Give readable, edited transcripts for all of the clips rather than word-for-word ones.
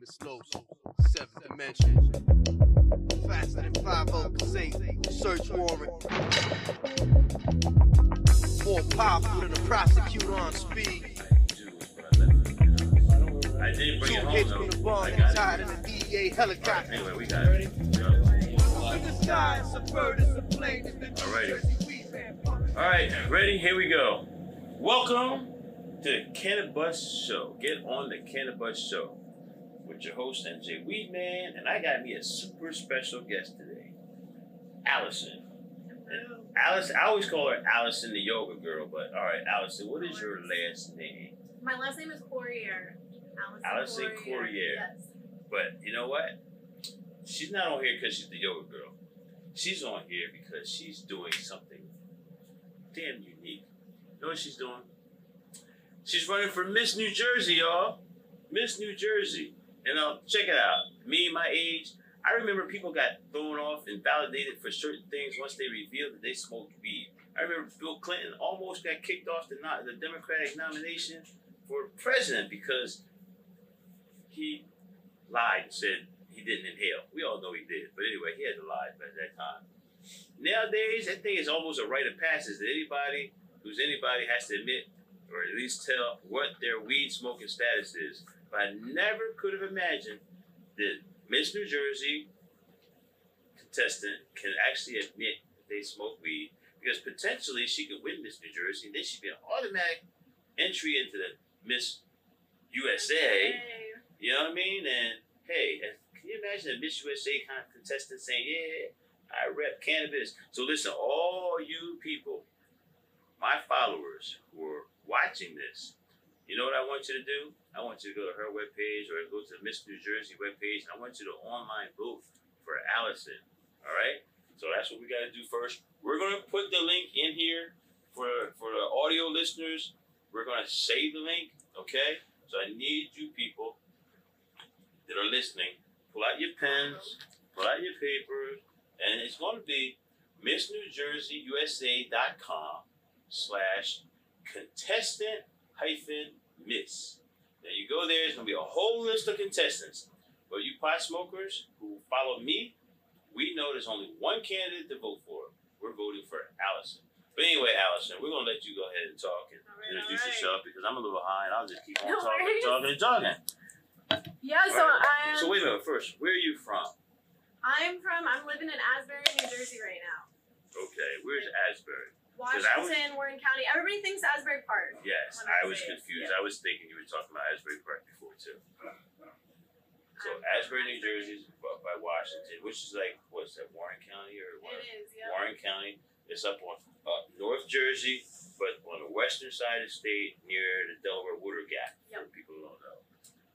Columbus slopes, seventh dimension. Faster than 508, search warrant. More powerful than a prosecutor on speed. I did bring it home, though. Two hits from the barn and tied in a DEA helicopter. Anyway, we got it. All right, ready? Here we go. Welcome to the Cannabis Show. Get on the Cannabis Show with your host, MJ Weedman, and I got me a super special guest today, Allison. And Allison, I always call her Allison the yoga girl, but all right, Allison, what is your last name? My last name is Corriere. Allison Corriere. Yes. But you know what? She's not on here because she's the yoga girl. She's on here because she's doing something damn unique. You know what she's doing? She's running for Miss New Jersey, y'all. Miss New Jersey. And check it out. Me, my age. I remember people got thrown off and validated for certain things once they revealed that they smoked weed. I remember Bill Clinton almost got kicked off the Democratic nomination for president because he lied and said he didn't inhale. We all know he did, but anyway, he had to lie at that time. Nowadays, I think it's almost a rite of passage that anybody who's anybody has to admit or at least tell what their weed smoking status is. But I never could have imagined that Miss New Jersey contestant can actually admit that they smoke weed, because potentially she could win Miss New Jersey and then she'd be an automatic entry into the Miss USA. You know what I mean? And hey, can you imagine a Miss USA contestant saying, yeah, I rep cannabis? So listen, all you people, my followers who are watching this, you know what I want you to do? I want you to go to her webpage or go to the Miss New Jersey webpage, and I want you to online vote for Allison. All right? So that's what we got to do first. We're going to put the link in here for the audio listeners. We're going to save the link, okay? So I need you people that are listening, pull out your pens, pull out your papers, and it's going to be MissNewJerseyUSA.com/contestant-miss. Now you go there, it's going to be a whole list of contestants. But you pot smokers who follow me, we know there's only one candidate to vote for. We're voting for Allison. But anyway, Allison, we're going to let you go ahead and talk and introduce yourself, because I'm a little high and I'll just keep on talking. Yeah, so right. So wait a minute, first, where are you from? I'm living in Asbury, New Jersey right now. Okay, where's Asbury? Washington, Warren County. Everybody thinks Asbury Park. Yes, I was confused. Yeah. I was thinking you were talking about Asbury Park before, too. So Asbury, New Jersey is by Washington, which is like, what's that, Warren County? Or Warren, it is, yeah. Warren County. It's up on North Jersey, but on the western side of the state near the Delaware Water Gap, for people who don't know.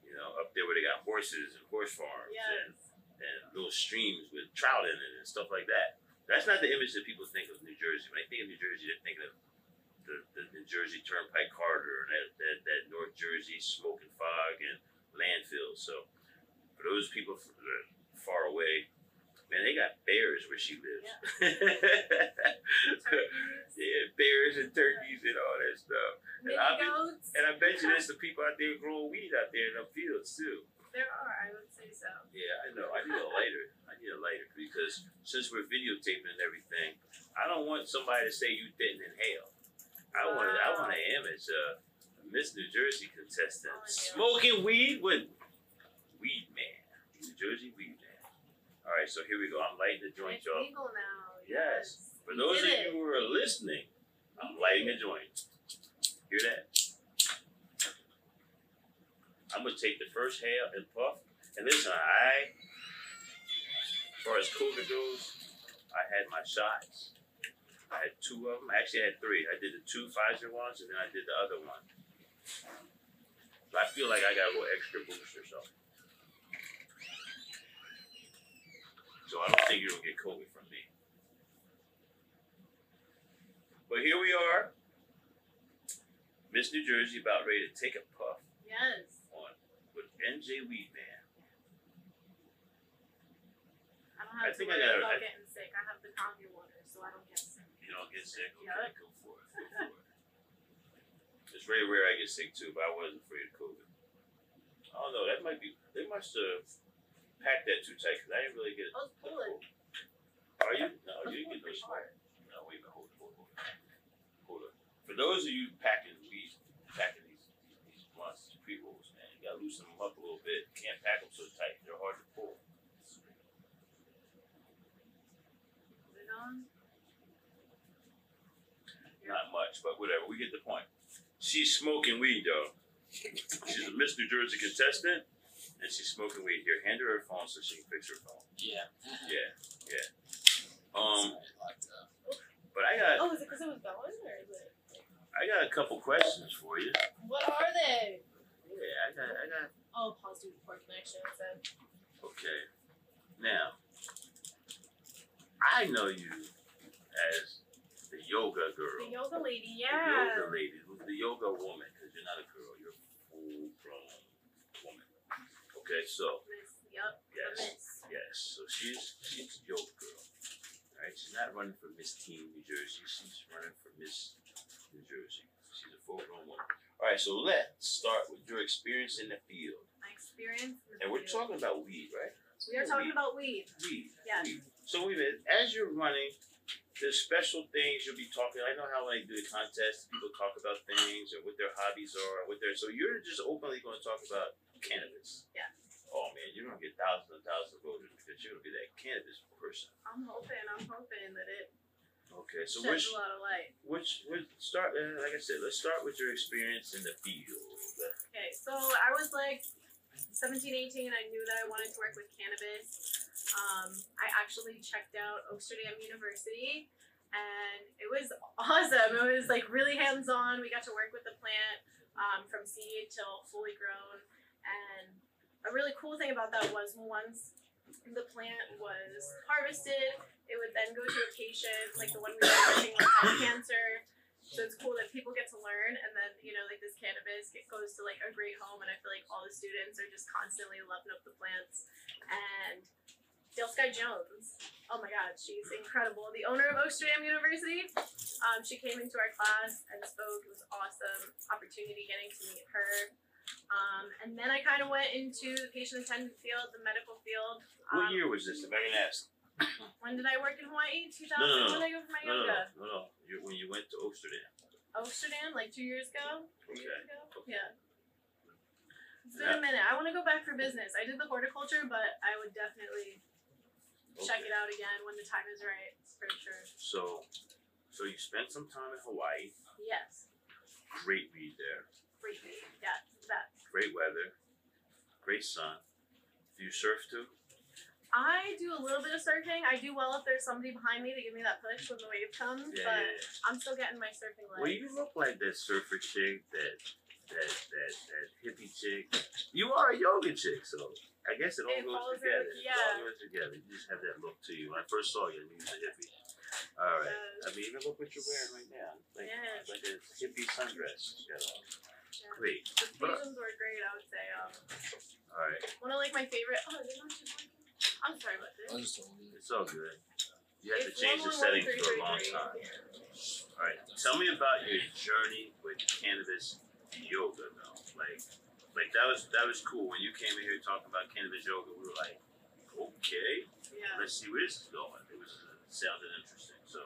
You know, up there where they got horses and horse farms and little streams with trout in it and stuff like that. That's not the image that people think of New Jersey. When they think of New Jersey, they're thinking of the New Jersey Turnpike Corridor and that North Jersey smoke and fog and landfill. So for those people from far away, man, they got bears where she lives. Bears and turkeys and all that stuff. And I bet you there's some people out there growing weed out there in the fields too. There are, I would say so. Yeah, I know. I need a lighter. Because since we're videotaping and everything, I don't want somebody to say you didn't inhale. I want to image a Miss New Jersey contestant smoking weed with Weedman, New Jersey Weedman. All right, so here we go. I'm lighting the joint, y'all. It's legal now. Yes. For those of you who are listening, I'm lighting a joint. Hear that? I'm going to take the first hail and puff. And listen, as far as COVID goes, I had my shots. I had two of them. Actually, I had three. I did the two Pfizer ones, and then I did the other one. So I feel like I got a little extra boost or something. So I don't think you'll get COVID from me. But here we are, Miss New Jersey, about ready to take a puff. Yes. With MJ Weedman. I don't have to worry about getting sick. I have the coffee water, so I don't get sick. You don't get sick? Okay, go for it. It's very rare I get sick too, but I wasn't afraid of COVID. I don't know. That might be. must have packed that too tight because I didn't really get it. I was pulling. Are you? No, you didn't get those smart. No, wait a minute. Hold on. For those of you packing weed, packing these blunts, these pre-rolls, man, you got to loosen them up a little bit. You can't pack them so tight. They're hard to pull. Is it on? Not much, but whatever. We get the point. She's smoking weed, though. She's a Miss New Jersey contestant, and she's smoking weed. Here, hand her phone so she can fix her phone. Yeah. Yeah, yeah. But I got... Oh, is it because it was going, or is it... I got a couple questions for you. What are they? Yeah, I got... Oh, pause due to poor connection, I said. Okay. Now, I know you as... the yoga girl. The yoga lady, yeah. The yoga lady. The yoga woman, because you're not a girl. You're a full-grown woman. Okay, so. Miss, yep. Yes. Yes. So she's a yoga girl. All right? She's not running for Miss Teen New Jersey. She's running for Miss New Jersey. She's a full-grown woman. All right, so let's start with your experience in the field. My experience in the field. And we're talking about weed, right? We are talking about weed. Weed. Yes. Weed. So, as you're running... There's special things you'll be talking. I know how when I do the contest, people talk about things and what their hobbies are, what their. So you're just openly going to talk about cannabis. Yeah. Oh man, you're gonna get thousands and thousands of voters because you're gonna be that cannabis person. I'm hoping that it. Okay, so sheds a lot of light. Which start like I said, let's start with your experience in the field. Okay, so I was like 17, 18. I knew that I wanted to work with cannabis. I actually checked out Oaksterdam University, and it was awesome. It was like really hands-on. We got to work with the plant from seed till fully grown. And a really cool thing about that was once the plant was harvested, it would then go to a patient, like the one we were working with had cancer. So it's cool that people get to learn, and then, you know, like this cannabis goes to like a great home, and I feel like all the students are just constantly loving up the plants. And Dale Sky Jones, oh my God, she's incredible. The owner of Oaksterdam University, she came into our class and spoke. It was awesome opportunity getting to meet her. And then I kind of went into the patient attendant field, the medical field. What year was this, if I can ask? When did I work in Hawaii? 2000? No. When did I go for my yoga? No. When you went to Oaksterdam. Oaksterdam, like 2 years ago? Okay. 2 years ago? Okay. Yeah. It's been a minute. I want to go back for business. I did the horticulture, but I would definitely... Okay. Check it out again when the time is right, for sure. So you spent some time in Hawaii. Yes. Great weed there. Great weed, yeah, that. Great weather, great sun. Do you surf too? I do a little bit of surfing. I do well if there's somebody behind me to give me that push when the wave comes, but I'm still getting my surfing legs. Well, you look like that surfer chick, that hippie chick. You are a yoga chick, so. I guess it all goes together. Yeah. It all goes together. You just have that look to you. When I first saw you, I knew you were a hippie. All right. I mean, even look what you're wearing right now. It's like a hippie sundress. Yeah. Great. The fusions were great, I would say. All right. One of like my favorite. Oh, is it not just working? I'm sorry about this. It's all good. You have to change the settings for a long time. All right. Tell me about your journey with cannabis yoga, though. Like that was cool when you came in here talking about cannabis yoga. We were like, okay, yeah. Let's see where this is going. It sounded interesting. So,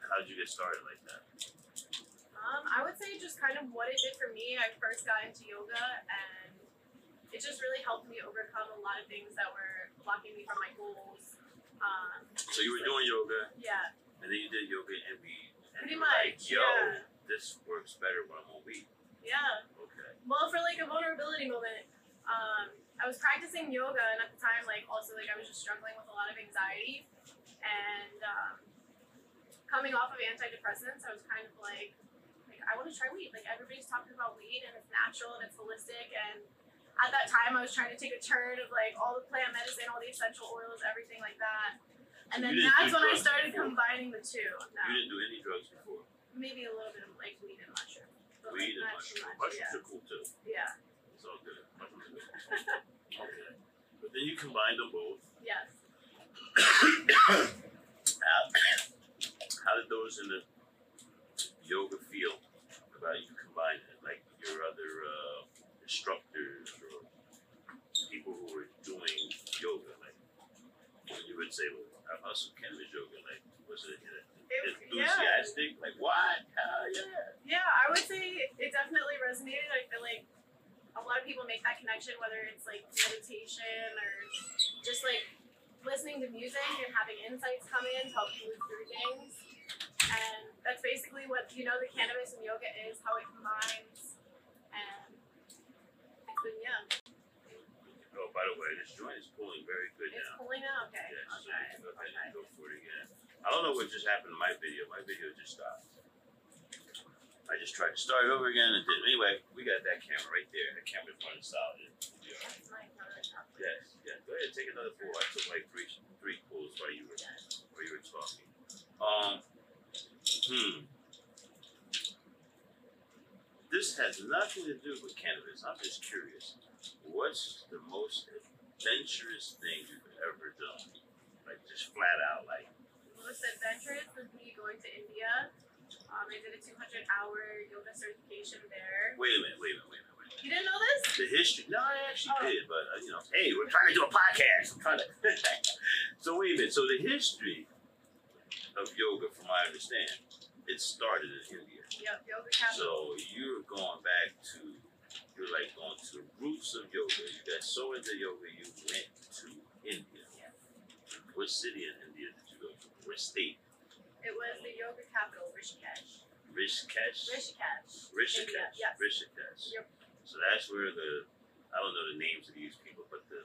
how did you get started like that? I would say just kind of what it did for me. I first got into yoga, and it just really helped me overcome a lot of things that were blocking me from my goals. So you were doing yoga, yeah, and then you did yoga and weed. Pretty much, like, yo, yeah. This works better when I'm on weed. Yeah. Okay. Well, for like a vulnerability moment, I was practicing yoga, and at the time, like also like I was just struggling with a lot of anxiety, and coming off of antidepressants, I was kind of like I want to try weed. Like everybody's talking about weed, and it's natural and it's holistic. And at that time, I was trying to take a turn of like all the plant medicine, all the essential oils, everything like that. And then that's when I started combining the two. You didn't do any drugs before. Maybe a little bit of like weed and mushrooms. Weed and mushrooms. Mushrooms are cool too. Yeah. It's all good. Mushrooms are cool. Okay. But then you combine them both. Yes. How did those in the yoga feel about you combining it? Like your other instructors or people would say, well, how so Ken was joking, like, was it enthusiastic? Yeah. Like, what? Hell yeah. Yeah, I would say it definitely resonated. I feel like a lot of people make that connection, whether it's like meditation or just like listening to music and having insights come in to help you move through things. And that's basically what, you know, the cannabis and yoga is, how it combines. And it's been, yeah. Oh, by the way, this joint is pulling very good now. It's pulling out, okay. Yeah, so you can go ahead and go for it again. I don't know what just happened to my video. My video just stopped. I just tried to start it over again and didn't. Anyway, we got that camera right there. The camera's running solid. That's my camera. Yes, yeah. Go ahead and take another pull. I took like three pulls while you were talking. This has nothing to do with cannabis. I'm just curious. What's the most adventurous thing you've ever done? Like, just flat out, like. Most adventurous was me going to India. I did a 200-hour yoga certification there. Wait a minute. You didn't know this? The history? No, I actually did, but, you know, hey, we're trying to do a podcast. I'm trying to. So, wait a minute. So, the history of yoga, from what I understand, it started in India. Yep, yoga capital. So, you're going back to. You're like going to the roots of yoga. You got so into yoga, you went to India. Yes. What city in India did you go to? What state? It was the yoga capital, Rishikesh. Rishikesh. Yes. Rishikesh. Yep. So that's where the, I don't know the names of these people, but the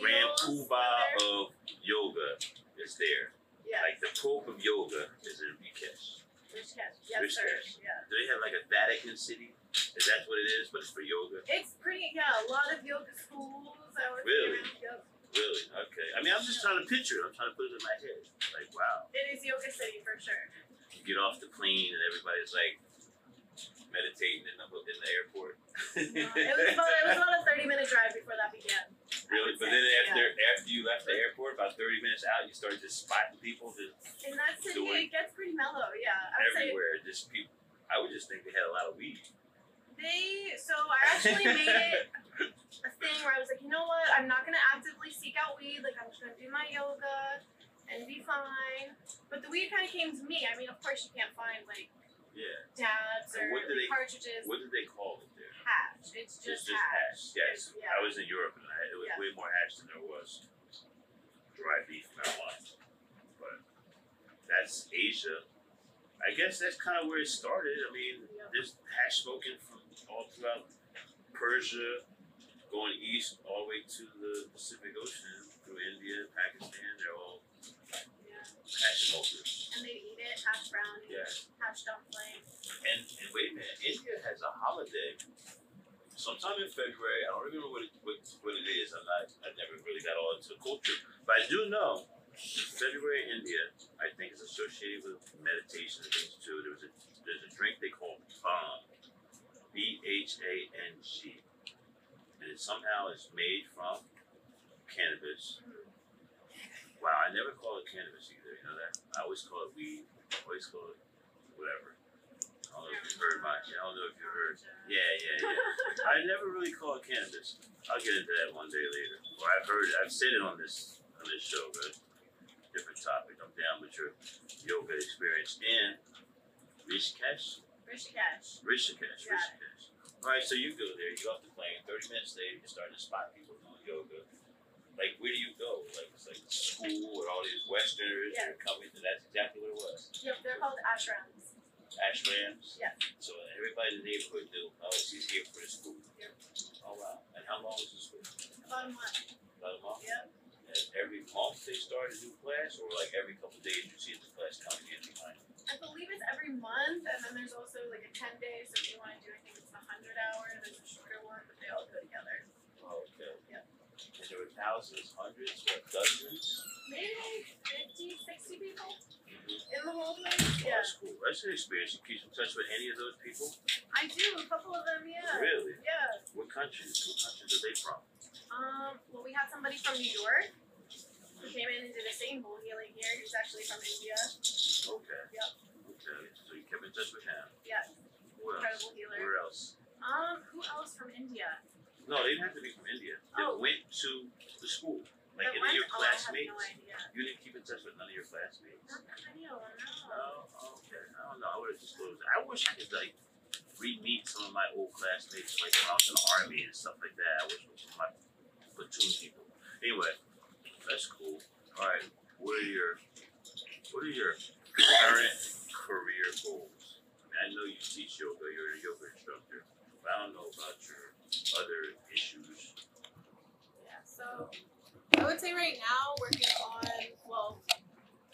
grand poobah of yoga is there. Yes. Like the pope of yoga is in Rishikesh. Rishikesh. Yes, Rishikesh. Sir. Yeah. Do they have like a Vatican City? Is that what it is? But it's for yoga? It's pretty, yeah. A lot of yoga schools. Really? Okay. I mean, I'm just trying to picture it. I'm trying to put it in my head. Like, wow. It is Yoga City for sure. You get off the plane and everybody's like meditating in the airport. It was about a 30-minute drive before that began. Really? But then after you left the airport, about 30 minutes out, you started just spotting people. In that city, it gets pretty mellow, yeah. Everywhere, just people. I would just think they had a lot of weed. So I actually made it a thing where I was like, you know what, I'm not going to actively seek out weed, like I'm just going to do my yoga and be fine. But the weed kind of came to me. I mean, of course you can't find like dabs or cartridges. What did they call it there? Hash. It's just hash. Yes. Yeah. I was in Europe and it was way more hash than there was dried leaf marijuana. But that's Asia. I guess that's kind of where it started. I mean, there's hash smoking from all throughout Persia, going east all the way to the Pacific Ocean, through India, Pakistan. They're all hash smokers. And they eat it, hash brownies, hash dumpling. And wait a minute, India has a holiday sometime in February. I don't remember what it is. I never really got all into the culture, but I do know. February in India, I think it's associated with meditation and things too. There's a drink they call Bhang, B-H-A-N-G, and it somehow is made from cannabis. Wow, I never call it cannabis either, you know that? I always call it weed, I always call it whatever. I don't know if you've heard much, I don't know if you've heard. Yeah. I never really call it cannabis. I'll get into that one day later. Well, I've said it on this show, but different topic. I'm down with your yoga experience in Rishikesh. All right, so you go there, you go off the plane, 30 minutes later, you're starting to spot people doing yoga. Like, where do you go? Like, it's like school and all these Westerners that are coming, and that's exactly what it was. Yep, they're called ashrams. Ashrams? Yeah. So everybody in the neighborhood knew, oh, she's here for the school. Yep. Oh, wow. And how long was the school? About a month. About a month? Yep. Every month they start a new class, or like every couple of days you see the class coming in behind them? I believe it's every month, and then there's also like a 10-day, so if you want to do, I think it's the 100-hour, there's a shorter one, but they all go together. Oh, okay. Yep. And there were thousands, hundreds, what, dozens? Maybe 50, 60 people in the whole place. Yeah. Oh, that's cool. That's an experience. You keep in touch with any of those people? I do, a couple of them, yeah. Really? Yeah. What countries are they from? Well, we had somebody from New York who came in and did a same bowl healing here. He's actually from India. Okay. Yep. Okay. So you kept in touch with him. Yes. Incredible healer. Where else? Who else from India? No, they didn't have to be from India. They went to the school. Like any of your classmates? You didn't keep in touch with none of your classmates? No, okay. I don't know. I would have disclosed. I wish I could, like, re-meet some of my old classmates, like when I was in the Army and stuff like that. I wish my platoon people. Anyway, that's cool. All right. What are your current career goals? I mean, I know you teach yoga. You're a yoga instructor. But I don't know about your other issues. Yeah. So I would say right now, working on, well,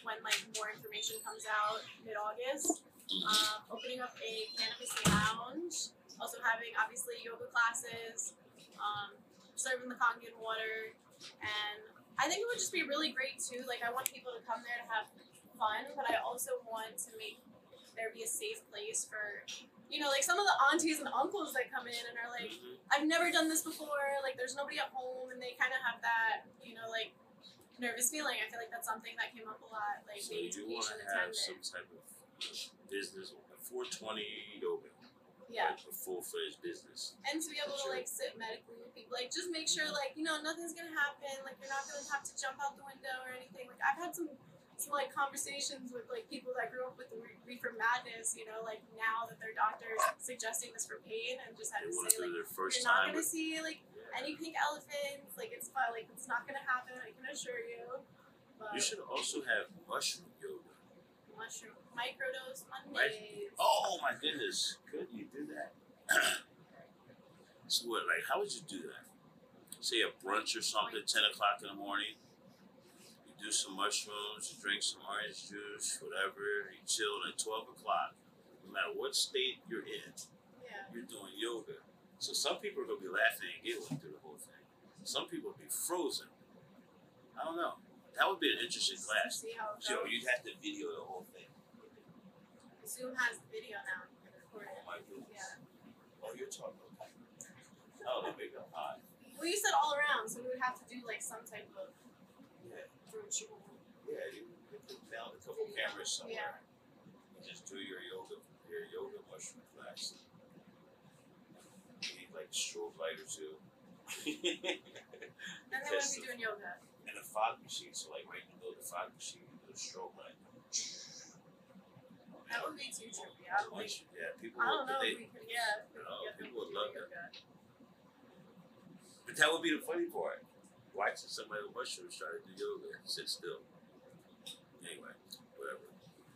when like more information comes out mid-August, opening up a cannabis lounge, also having obviously yoga classes, serving the Kangen water, and I think it would just be really great too. Like, I want people to come there to have fun, but I also want to make there be a safe place for, you know, like some of the aunties and uncles that come in and are like, I've never done this before, like there's nobody at home, and they kind of have that, you know, like nervous feeling. I feel like that's something that came up a lot, like so the education attendant. Some type of business, 420 yoga. Yeah. Like a full-fledged business. And to be able to like sit medically with people, like just make sure like, you know, nothing's gonna happen, like you're not gonna have to jump out the window or anything. Like I've had some like conversations with like people that grew up with the reefer madness, you know, like now that their doctors suggesting this for pain, and just had to say like, you're not gonna see like any pink elephants, like it's fun, like it's not gonna happen, I can assure you. But you should also have mushroom yoga. Mushroom microdose Mondays. Oh my goodness! Could you do that? So what? Like, how would you do that? Say a brunch or something, 10 o'clock in the morning. You do some mushrooms, you drink some orange juice, whatever. You chill at 12 o'clock. No matter what state you're in, you're doing yoga. So some people are gonna be laughing and giggling through the whole thing. Some people will be frozen. I don't know. That would be an interesting class. Yo, you'd have to video the whole thing. Zoom has video now. You can record it. Oh my goodness. Yeah. Oh, you're talking about that. Oh, they make up high. Well, you said all around, so we would have to do like some type of virtual. Yeah, you could put down a couple cameras somewhere. Yeah. And just do your yoga mushroom class. You need like a strobe light or two. And then we'll be doing yoga. And a fog machine, so like right in the middle of the fog machine, you do a strobe light. That would be too trippy. I don't think. Yeah, people would love it. People would love that. But that would be the funny part. Watching somebody with mushrooms try to do yoga and sit still. Anyway, whatever.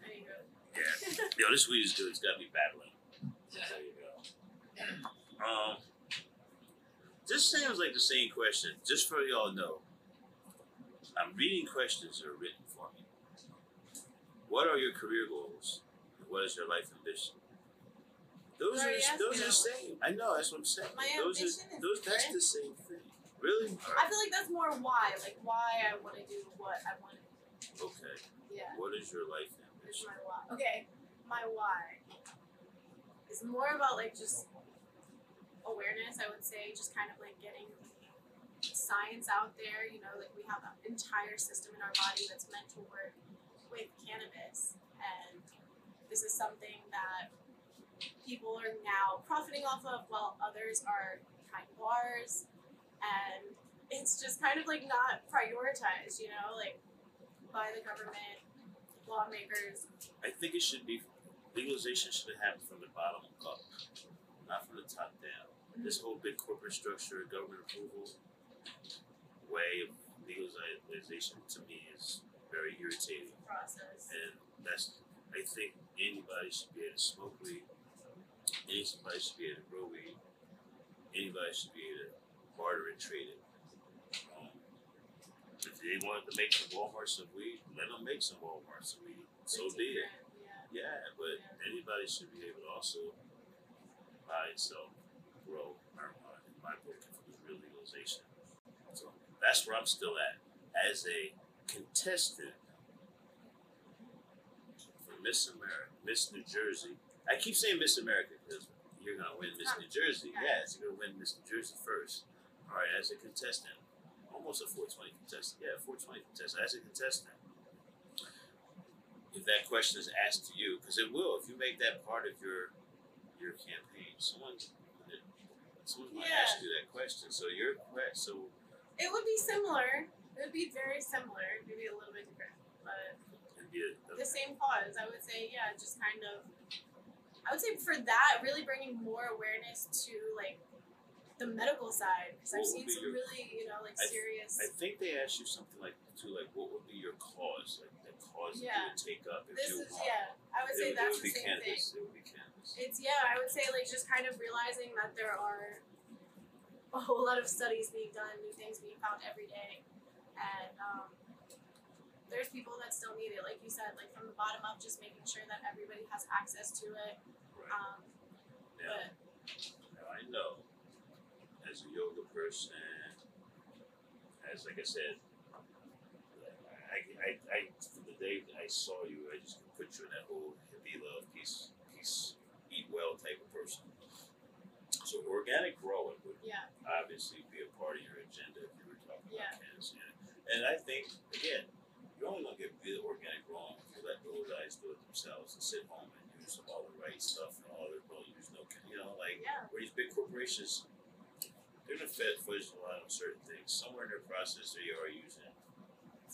There you go. Yeah. Yo, this weed is good. It's got me battling. There you go. This seems like the same question, just for y'all know. I'm reading questions that are written for me. What are your career goals? What is your life ambition? Those are the same. I know, that's what I'm saying. My ambition is that's the same thing. Really? Right. I feel like that's more why. Like why I want to do what I want to do. Okay. Yeah. What is your life ambition? My why. Okay. My why is more about like just awareness, I would say, just kind of like getting science out there, you know, like we have an entire system in our body that's meant to work with cannabis, and this is something that people are now profiting off of while others are behind bars, and it's just kind of like not prioritized, you know, like by the government, lawmakers. I think it should be, legalization should have happened from the bottom up, not from the top down. Mm-hmm. This whole big corporate structure, government approval, way of legalization to me is very irritating. Process. And that's, I think anybody should be able to smoke weed, anybody should be able to grow weed, anybody should be able to barter and trade it. If they wanted to make some Walmarts of weed, let them make some Walmarts of weed. So be it. Yeah, but anybody should be able to also buy and sell, grow marijuana, in my book, if it was real legalization. So that's where I'm still at as a contestant for Miss America, Miss New Jersey. I keep saying Miss America because you're going to win Miss New Jersey. Yes, you're going to win Miss New Jersey first. All right, as a contestant, almost a 420 contestant. Yeah, 420 contestant. As a contestant, if that question is asked to you, because it will, if you make that part of your campaign, someone might ask you that question. So your question. So it would be similar It would be very similar, maybe a little bit different, but the same cause. I would say, yeah, just kind of, I would say for that, really bringing more awareness to like the medical side, because I've seen some really, you know, like serious. I think they asked you something like, what would be your cause, like the cause that you would take up? If this is, I would say that's the same thing. It would be cannabis. It's, I would say like just kind of realizing that there are a whole lot of studies being done, new things being found every day. And there's people that still need it, like you said, like from the bottom up, just making sure that everybody has access to it. Right. Now I know, as a yoga person, as like I said, from the day I saw you, I just could put you in that whole hippie love, peace, eat well type of person. So organic growing would obviously be a part of your agenda if you were talking about cannabis. And I think, again, you only going to get good organic growing if you let those guys do it themselves and sit home and use all the right stuff and all their use no, you know, like where these big corporations, they're going to fudge a lot on certain things. Somewhere in their process, they are using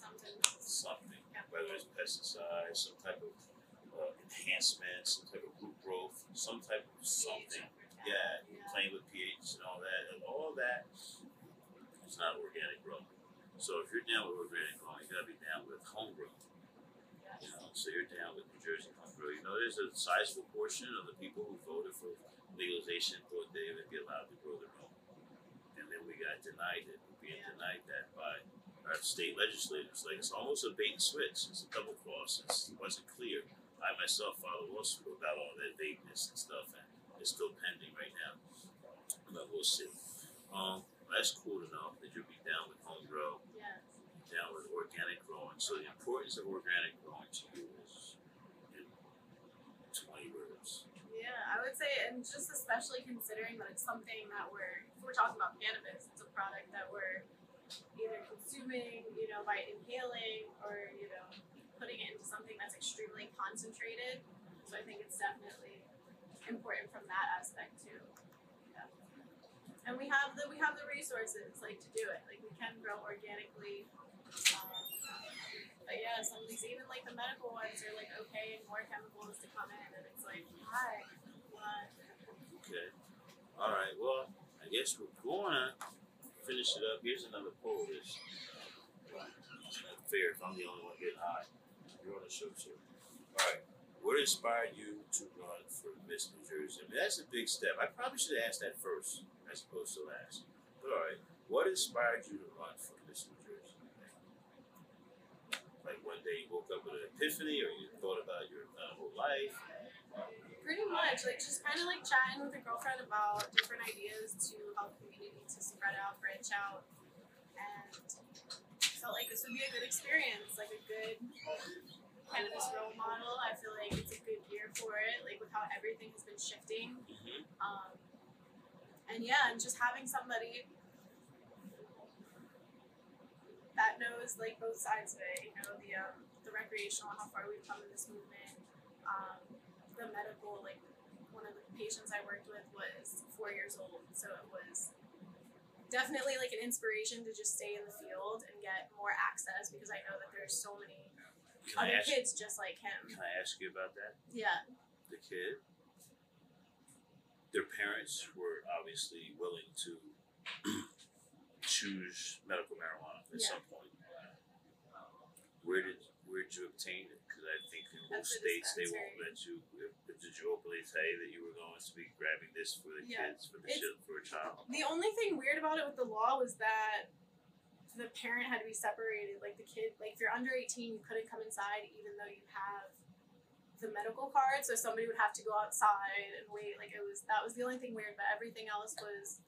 something, whether it's pesticides, some type of enhancement, some type of root growth, some type of something. Playing with pH and all that, it's not organic growing. So if you're down with organic growing, you gotta be down with homegrown. You know, so you're down with New Jersey homegrown. You know, there's a sizable portion of the people who voted for legalization thought they would be allowed to grow their own, and then we got denied it. We're being denied that by our state legislators. Like it's almost a bait and switch. It's a double cross. It wasn't clear. I myself filed a lawsuit about all that vagueness and stuff, and it's still pending right now, but we'll see. That's cool to know that you'll be down with home grow, down with organic growing. So the importance of organic growing to you is in 20 words. Yeah, I would say, and just especially considering that it's something that if we're talking about cannabis, it's a product that we're either consuming, you know, by inhaling or, you know, putting it into something that's extremely concentrated. So I think it's definitely important from that aspect too. And we have the resources like to do it. Like we can grow organically. But yeah, some of these, even like the medical ones, are like okay and more chemicals to come in, and it's like hi, what? Okay. All right. Well, I guess we're gonna finish it up. Here's another poll. It's not fair if I'm the only one getting high. You're on a show too. All right. What inspired you to run for Miss New Jersey? I mean, that's a big step. I probably should have asked that first as opposed to last. But all right, what inspired you to run for Miss New Jersey? Like one day you woke up with an epiphany, or you thought about your whole life? Pretty much, like just kind of like chatting with a girlfriend about different ideas to help community to spread out, branch out, and felt like this would be a good experience, like a good cannabis role model. I feel like it's a good year for it, like with how everything has been shifting. And yeah, and just having somebody that knows like both sides of it, you know, the recreational, how far we've come in this movement, the medical, like one of the patients I worked with was 4 years old, so it was definitely like an inspiration to just stay in the field and get more access, because I know that there's so many other kids just like him. Can I ask you about that? Yeah. The kid, their parents were obviously willing to choose medical marijuana at some point. Where did you obtain it? Because I think in most states they won't let you. Did you openly say that you were going to be grabbing this for the kids, for a child? The only thing weird about it with the law was that the parent had to be separated, like the kid, like if you're under 18 you couldn't come inside even though you have the medical card, so somebody would have to go outside and wait. Like that was the only thing weird, but everything else was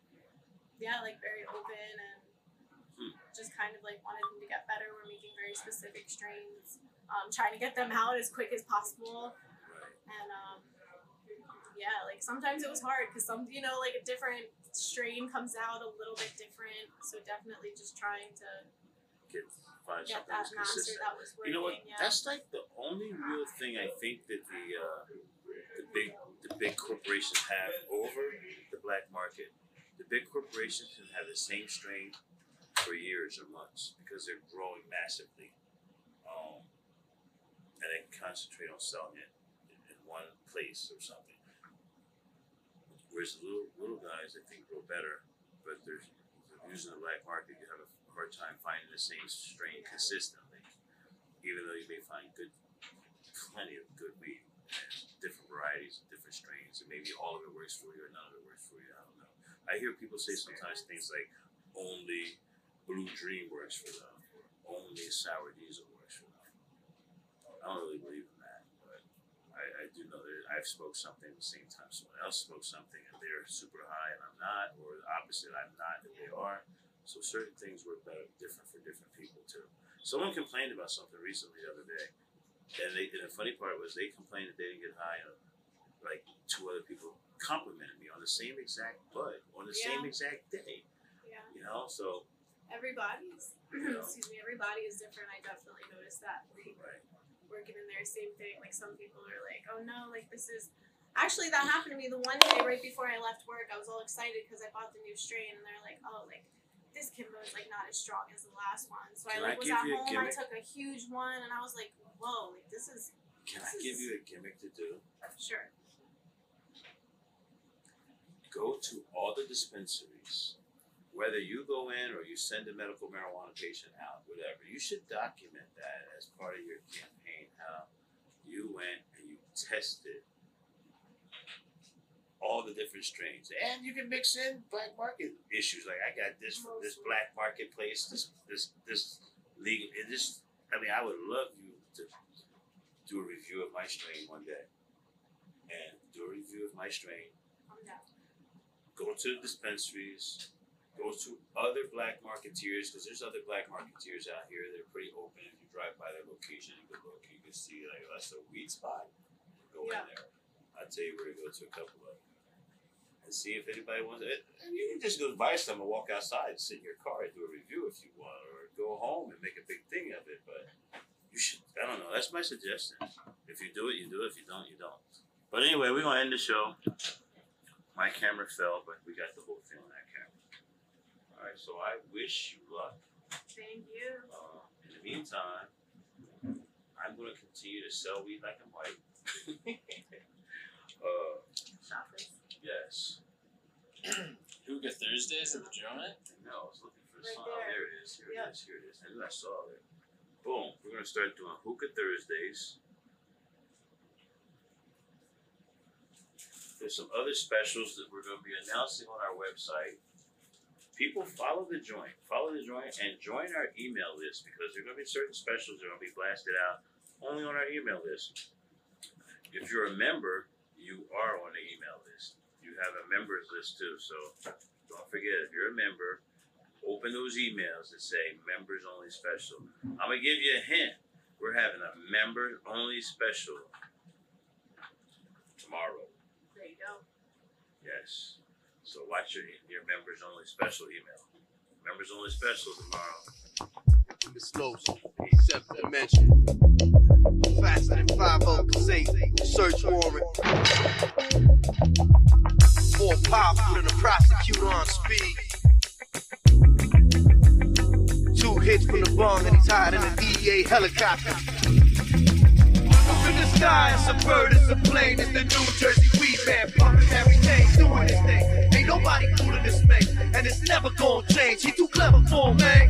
like very open, and just kind of like wanted them to get better. We're making very specific strains, trying to get them out as quick as possible, and like sometimes it was hard because some, you know, like a different strain comes out a little bit different, so definitely just trying to find something that's consistent. That was working, you know what? That's like the only real thing I think that the big corporations have over the black market. The big corporations can have the same strain for years or months because they're growing massively. And they concentrate on selling it in one place or something. Whereas the little guys, I think, grow better, but they're using the black market. You have a hard time finding the same strain consistently, even though you may find plenty of good weed, different varieties, different strains, and maybe all of it works for you or none of it works for you. I don't know. I hear people say sometimes things like only Blue Dream works for them, or only Sour Diesel works for them. I don't really believe in that, but I do know that I've smoked something at the same time someone else smoked something and they're super high and I'm not, or the opposite, I'm not and they are. So certain things work better different for different people too. Someone complained about something recently the other day. And the funny part was they complained that they didn't get high. Like two other people complimented me on the same exact bud, on the same exact day. Yeah. You know, so. Everybody's, excuse me, everybody is different. I definitely noticed that. Like, right. Working in their same thing. Like some people are like, oh no, like this is, actually that happened to me the one day right before I left work. I was all excited because I bought the new strain and they're like, oh, like this Kimbo is like not as strong as the last one. So I like was at home, I took a huge one and I was like, whoa, like this is. Can I give you a gimmick to do? Sure. Go to all the dispensaries, whether you go in or you send a medical marijuana patient out, whatever, you should document that as part of your campaign, how you went and you tested all the different strains. And you can mix in black market issues. Like I got this from this black marketplace, this legal, and this, I mean, I would love you to do a review of my strain one day. And do a review of my strain. Go to the dispensaries. Go to other black marketeers, because there's other black marketeers out here that are pretty open. If you drive by their location and good look, you can see like, oh, that's a weed spot. Go in there. I'll tell you where to go to a couple of them. And see if anybody wants it. And you can just go buy some and walk outside and sit in your car and do a review if you want, or go home and make a big thing of it. But you should, I don't know, that's my suggestion. If you do it, you do it. If you don't, you don't. But anyway, we're going to end the show. My camera fell, but we got the whole thing on that camera. All right, so I wish you luck. Thank you. In the meantime, I'm going to continue to sell weed like I'm white. Shoppers. Yes. Hookah Thursdays at the Joint? No, I was looking for a sign. There it is. Here it is. Here it is. I knew I saw it. Boom. We're going to start doing Hookah Thursdays. There's some other specials that we're going to be announcing on our website. People follow the Joint, and join our email list because there are going to be certain specials that are going to be blasted out only on our email list. If you're a member, you are on the email list. You have a members list too, so don't forget, if you're a member, open those emails that say members only special. I'm going to give you a hint. We're having a members only special tomorrow. There you go. Yes. So watch your members only special email. Members only special tomorrow. It's slow, except dimension. Faster than 508, search warrant. More powerful than a prosecutor on speed. 2 hits from the bong and he's higher than a DEA helicopter. Up in the sky, it's a bird, it's a plane, it's the New Jersey weed man pumping everything, doing his thing. Ain't nobody cooler than Spank, and it's never gonna change. He too clever for man.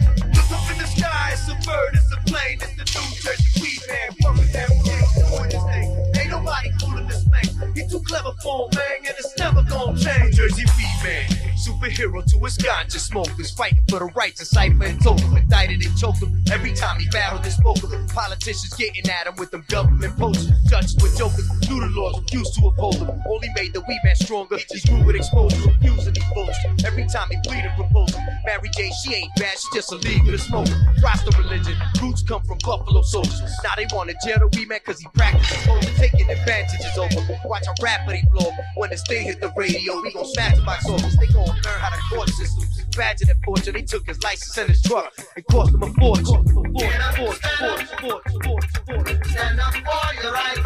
Up in the sky, it's a bird, it's a plane, it's the New Jersey weed man pumping everything, doing his thing. Ain't nobody cooler than Spank, he too clever for man, and it's never gonna change. Jersey weed man, superhero to his conscious smokers, fighting for the rights of Cypher and Totem, indicted and choked him every time he battled and spoke of him. Politicians getting at him with them government posters, judged with jokers, new the laws refused to uphold him. Only made the weed man stronger. He's grew with exposure, abusing these folks. Every time he pleaded proposal. Mary J, she ain't bad, she just a league with a smoker. Cross the religion, roots come from Buffalo soldiers. Now they wanna jail the weed man cause he practices over, taking advantages over. Watch how rapidly he blow. When this thing hit the radio, we gon' smash my soldiers. They gon' learn how to court systems. Badging and fortune, they took his license and his truck and cost him a fortune. Stand up for your right.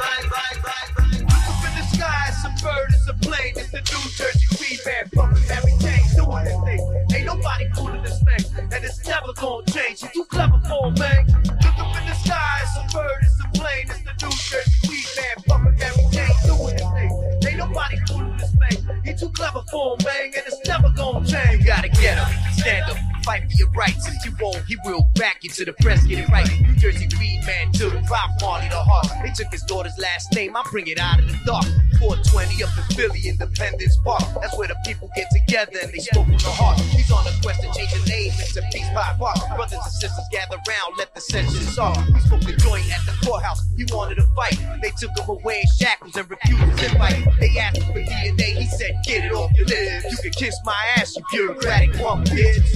Sky, it's a bird, it's a plane, it's the New Jersey weed man pumping everything, doing his thing. Ain't nobody cooler than Spank, and it's never gonna change. You too clever for it, man. Look up in the sky, it's a bird, it's a plane, it's the New Jersey Weedman, bumping every day, doing his thing. Ain't nobody fooling this man. He too clever for it, man, and it's never gonna change. You gotta get him, stand up, fight for your rights. If you won't, he will back you to the press, get it right. New Jersey Weedman to the Bob Marley the heart. They took his daughter's last name, I bring it out of the dark. 420 up in Philly, Independence Park. That's where the people get together and they spoke from the heart. He's on a quest to change the name into Peace Pie Park. Brothers and sisters gather round, let the sessions off. He spoke the Joint at the courthouse, he wanted to fight. They took him away in shackles and refused to fight. They asked him for DNA, he said, get it off your lips. You can kiss my ass, you bureaucratic punk bitch.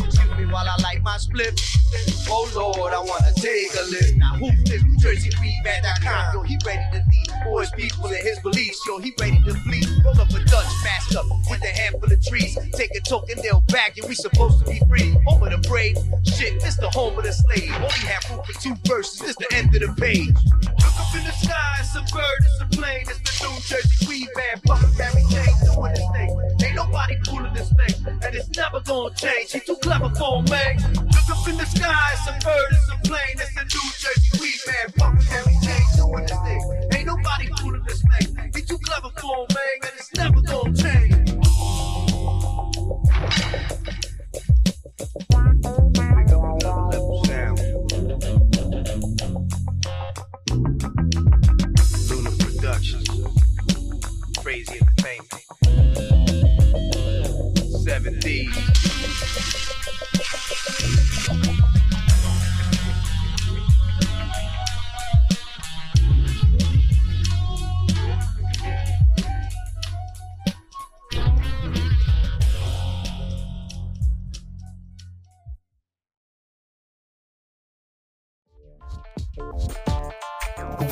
While I light my split, oh Lord, I wanna take a lift. Now who's this New Jersey Weedman.com? Yo, he ready to leave for his people and his beliefs. Yo, he ready to flee. Roll up a Dutch fast up with a handful of trees. Take a token, they'll back, and we supposed to be free. Home of the brave, shit, this the home of the slave. Only have room for two verses, this the end of the page. Look up in the sky, it's a bird, it's a plane, it's the New Jersey Weedman, fucking Barry Jane doing his thing. Ain't nobody cooler this thing, and it's never gonna change. He too clever for me. Look up in the sky, it's a bird, it's a plane, it's the New Jersey Weedman, fucking Barry Jane doing his thing. Ain't nobody cooler this thing. He too clever for me, and it's never gonna change. Pick up another level sound. Luna Productions, Crazy Entertainment, 7D.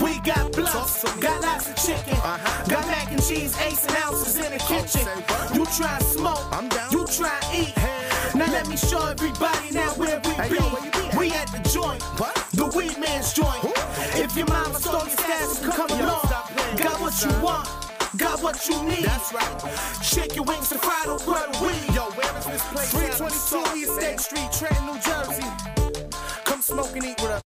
We got bluffs, got lots of chicken, got mac and cheese, ace and ounces in the kitchen. You try smoke, I'm down. You try eat. Hey, now let me show everybody now where we be. We at the Joint, what? The Weed Man's Joint. Who? If your mama stole your status, come along. Got what you want, got what you need. That's right. Shake your wings to fry the word weed. Yo, where is this place? 322 East State Street, Trenton, New Jersey. Come smoke and eat with us.